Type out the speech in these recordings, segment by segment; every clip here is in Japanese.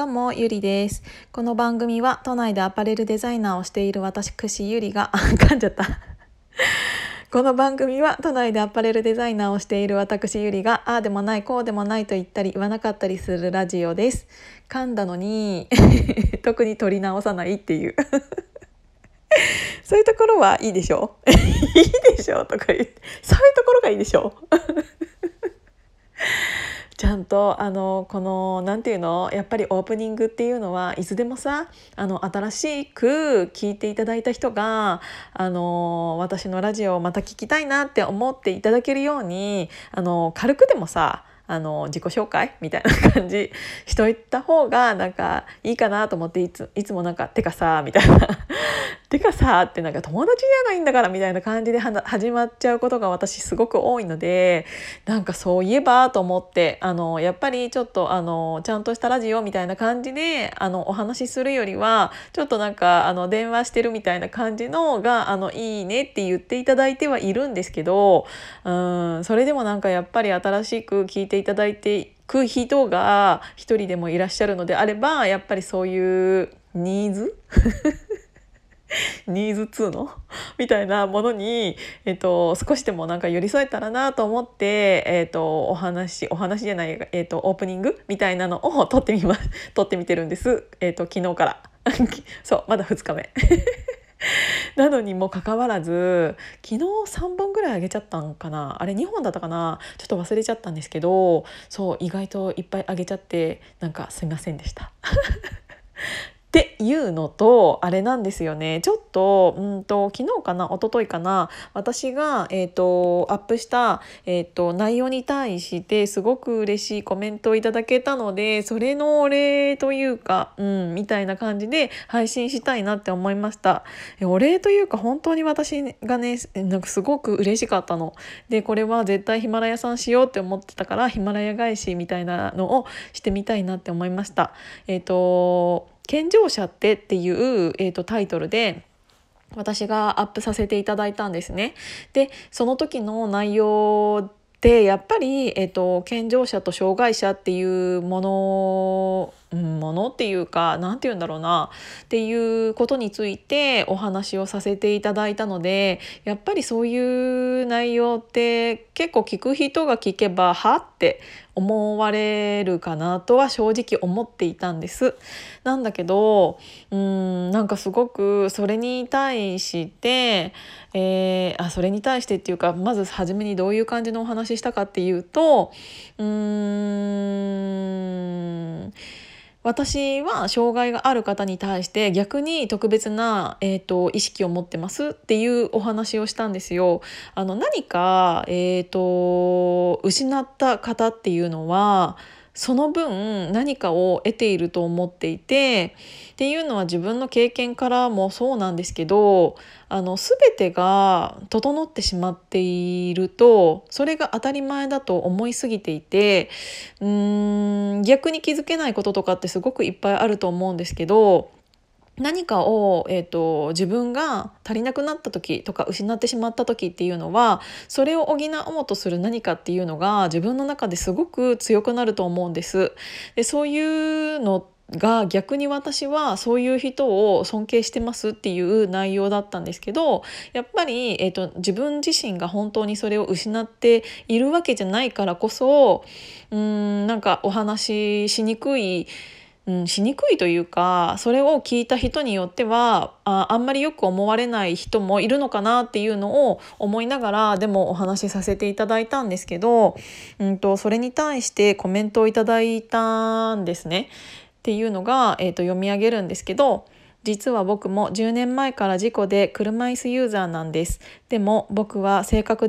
どうもゆりです。この番組は都内でアパレルデザイナーをしている私ゆりがこの番組は都内でアパレルデザイナーをしている私ゆりがああでもないこうでもないと言ったり言わなかったりするラジオです。噛んだのに特に取り直さないっていうそういうところはいいでしょいいでしょとか言って、そういうところがいいでしょちゃんとこのなんていうの、やっぱりオープニングっていうのはいつでもさ、新しく聞いていただいた人が私のラジオをまた聞きたいなって思っていただけるように軽くでもさ自己紹介みたいな感じしといた方がなんかいいかなと思って、いつもなんかてかさみたいなてかさってなんか友達じゃないんだからみたいな感じで始まっちゃうことが私すごく多いので、なんかそういえばと思ってやっぱりちょっとちゃんとしたラジオみたいな感じでお話しするよりはちょっとなんか電話してるみたいな感じのがいいねって言っていただいてはいるんですけど、それでもなんかやっぱり新しく聞いていただいてく人が一人でもいらっしゃるのであれば、やっぱりそういうニーズ2のみたいなものに、少しでもなんか寄り添えたらなと思って、オープニングみたいなのを撮ってみてるんです、昨日からそうまだ2日目なのにもかかわらず昨日3本ぐらい上げちゃったんかな、あれ2本だったかな、ちょっと忘れちゃったんですけど、そう意外といっぱい上げちゃってなんかすみませんでしたっていうのと、あれなんですよね、ちょっと、昨日かな一昨日かな、私が、アップした、内容に対してすごく嬉しいコメントをいただけたので、それのお礼というか、みたいな感じで配信したいなって思いました。お礼というか本当に私がねなんかすごく嬉しかったので、これは絶対ヒマラヤさんしようって思ってたからヒマラヤ返しみたいなのをしてみたいなって思いました。健常者っていう、タイトルで私がアップさせていただいたんですね。で、その時の内容でやっぱり、健常者と障害者っていうものっていうかなんて言うんだろうなっていうことについてお話をさせていただいたので、やっぱりそういう内容って結構聞く人が聞けばはって思われるかなとは正直思っていたんです。なんだけどなんかすごくそれに対して、それに対してっていうか、まず初めにどういう感じのお話したかっていうと、私は障害がある方に対して逆に特別な、意識を持ってますっていうお話をしたんですよ。何か、失った方っていうのはその分何かを得ていると思っていて、っていうのは自分の経験からもそうなんですけど、全てが整ってしまっているとそれが当たり前だと思いすぎていて、逆に気づけないこととかってすごくいっぱいあると思うんですけど、何かを、自分が足りなくなった時とか失ってしまった時っていうのは、それを補おうとする何かっていうのが自分の中ですごく強くなると思うんです。で、そういうのが逆に私はそういう人を尊敬してますっていう内容だったんですけど、やっぱり、自分自身が本当にそれを失っているわけじゃないからこそ、なんかお話ししにくいというか、それを聞いた人によっては あんまりよく思われない人もいるのかなっていうのを思いながらでもお話しさせていただいたんですけど、それに対してコメントをいただいたんですね。っていうのが、読み上げるんですけど、実は僕も10年前から事故で車椅子ユーザーなんです。でも僕は性格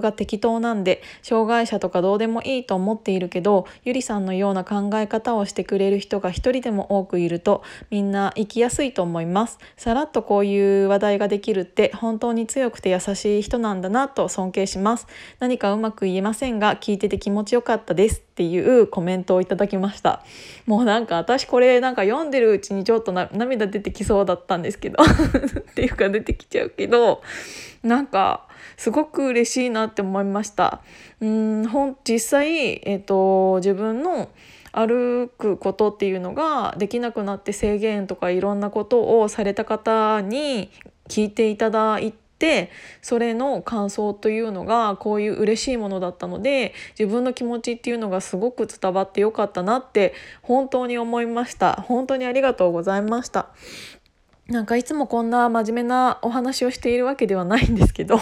が適当なんで、障害者とかどうでもいいと思っているけど、ゆりさんのような考え方をしてくれる人が一人でも多くいると、みんな生きやすいと思います。さらっとこういう話題ができるって本当に強くて優しい人なんだなと尊敬します。何かうまく言えませんが、聞いてて気持ちよかったです。っていうコメントをいただきました。もうなんか私これなんか読んでるうちにちょっと涙出てきそうだったんですけどっていうか出てきちゃうけど、なんかすごく嬉しいなって思いました。実際、自分の歩くことっていうのができなくなって制限とかいろんなことをされた方に聞いていただいて、それの感想というのがこういう嬉しいものだったので、自分の気持ちっていうのがすごく伝わってよかったなって本当に思いました。本当にありがとうございました。なんかいつもこんな真面目なお話をしているわけではないんですけど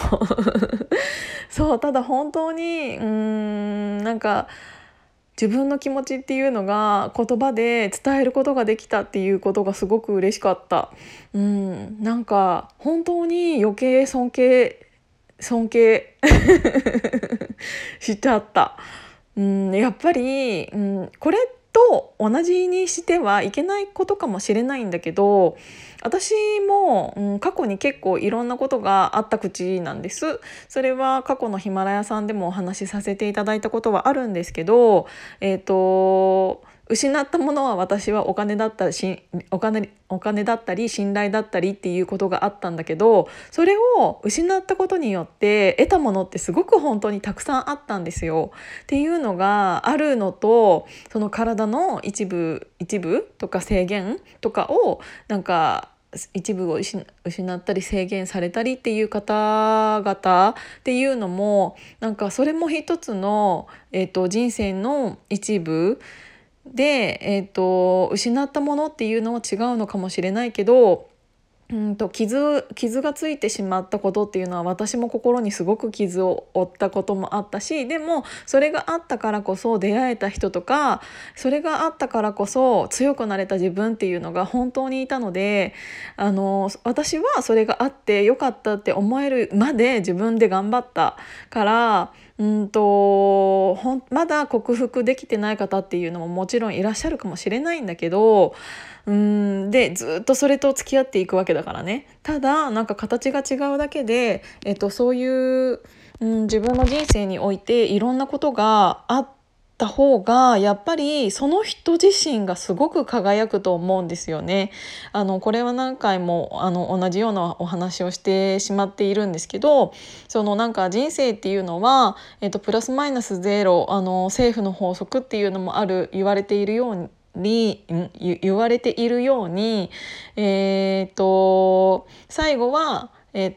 そう、ただ本当になんか自分の気持ちっていうのが言葉で伝えることができたっていうことがすごく嬉しかった。なんか本当に余計尊敬しちゃった。やっぱりこれと同じにしてはいけないことかもしれないんだけど、私も、過去に結構いろんなことがあった口なんです。それは過去のヒマラヤさんでもお話しさせていただいたことはあるんですけど、失ったものは私はお金だったり信頼だったりっていうことがあったんだけど、それを失ったことによって得たものってすごく本当にたくさんあったんですよっていうのがあるのと、その体の一部とか制限とかをなんか一部を失ったり制限されたりっていう方々っていうのもなんかそれも一つの、人生の一部で、失ったものっていうのは違うのかもしれないけど、傷がついてしまったことっていうのは私も心にすごく傷を負ったこともあったし、でもそれがあったからこそ出会えた人とか、それがあったからこそ強くなれた自分っていうのが本当にいたので、私はそれがあってよかったって思えるまで自分で頑張ったからまだ克服できてない方っていうのももちろんいらっしゃるかもしれないんだけど、でずっとそれと付き合っていくわけだからね。ただなんか形が違うだけで、そういう、自分の人生においていろんなことがあった方がやっぱりその人自身がすごく輝くと思うんですよね。これは何回も同じようなお話をしてしまっているんですけど、そのなんか人生っていうのは、プラスマイナスゼロ政府の法則っていうのも言われているように、最後は、プ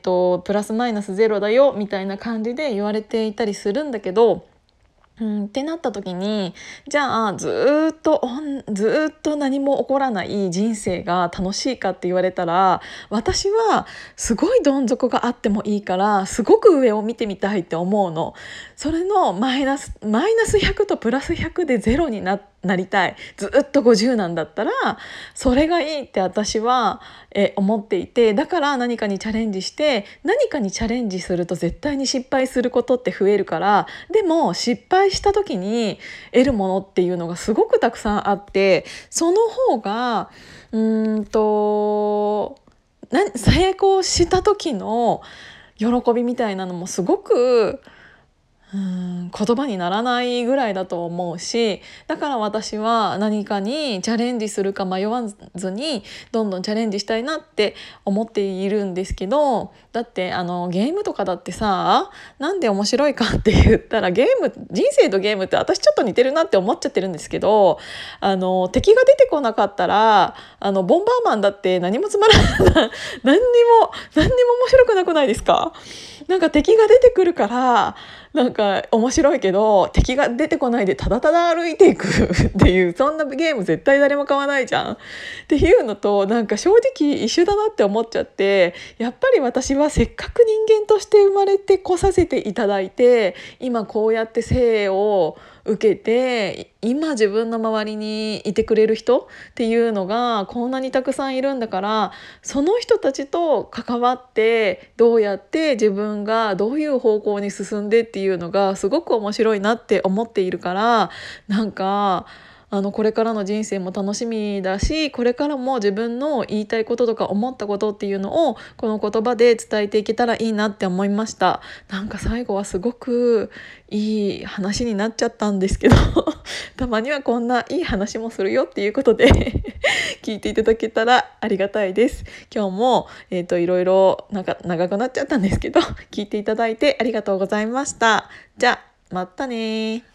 ラスマイナスゼロだよみたいな感じで言われていたりするんだけど、ってなった時に、じゃあずっと何も起こらない人生が楽しいかって言われたら、私はすごいどん底があってもいいからすごく上を見てみたいって思うの。それのマイナス100とプラス100でゼロになりたい。ずっと50なんだったらそれがいいって私は思っていて、だから何かにチャレンジして、何かにチャレンジすると絶対に失敗することって増えるから、でも失敗した時に得るものっていうのがすごくたくさんあって、その方が成功した時の喜びみたいなのもすごく言葉にならないぐらいだと思うし、だから私は何かにチャレンジするか迷わずにどんどんチャレンジしたいなって思っているんですけど、だってゲームとかだってさ、なんで面白いかって言ったら、人生とゲームって私ちょっと似てるなって思っちゃってるんですけど、敵が出てこなかったらボンバーマンだって何もつまらない何にも面白くなくないですか。なんか敵が出てくるからなんか面白いけど、敵が出てこないでただただ歩いていくっていう、そんなゲーム絶対誰も買わないじゃんっていうのとなんか正直一緒だなって思っちゃって、やっぱり私はせっかく人間として生まれてこさせていただいて、今こうやって生を受けて、今自分の周りにいてくれる人っていうのがこんなにたくさんいるんだから、その人たちと関わってどうやって自分がどういう方向に進んでっていうのがすごく面白いなって思っているから、なんかこれからの人生も楽しみだし、これからも自分の言いたいこととか思ったことっていうのをこの言葉で伝えていけたらいいなって思いました。なんか最後はすごくいい話になっちゃったんですけどたまにはこんないい話もするよっていうことで聞いていただけたらありがたいです。今日も、いろいろなんか長くなっちゃったんですけど、聞いていただいてありがとうございました。じゃあまたね。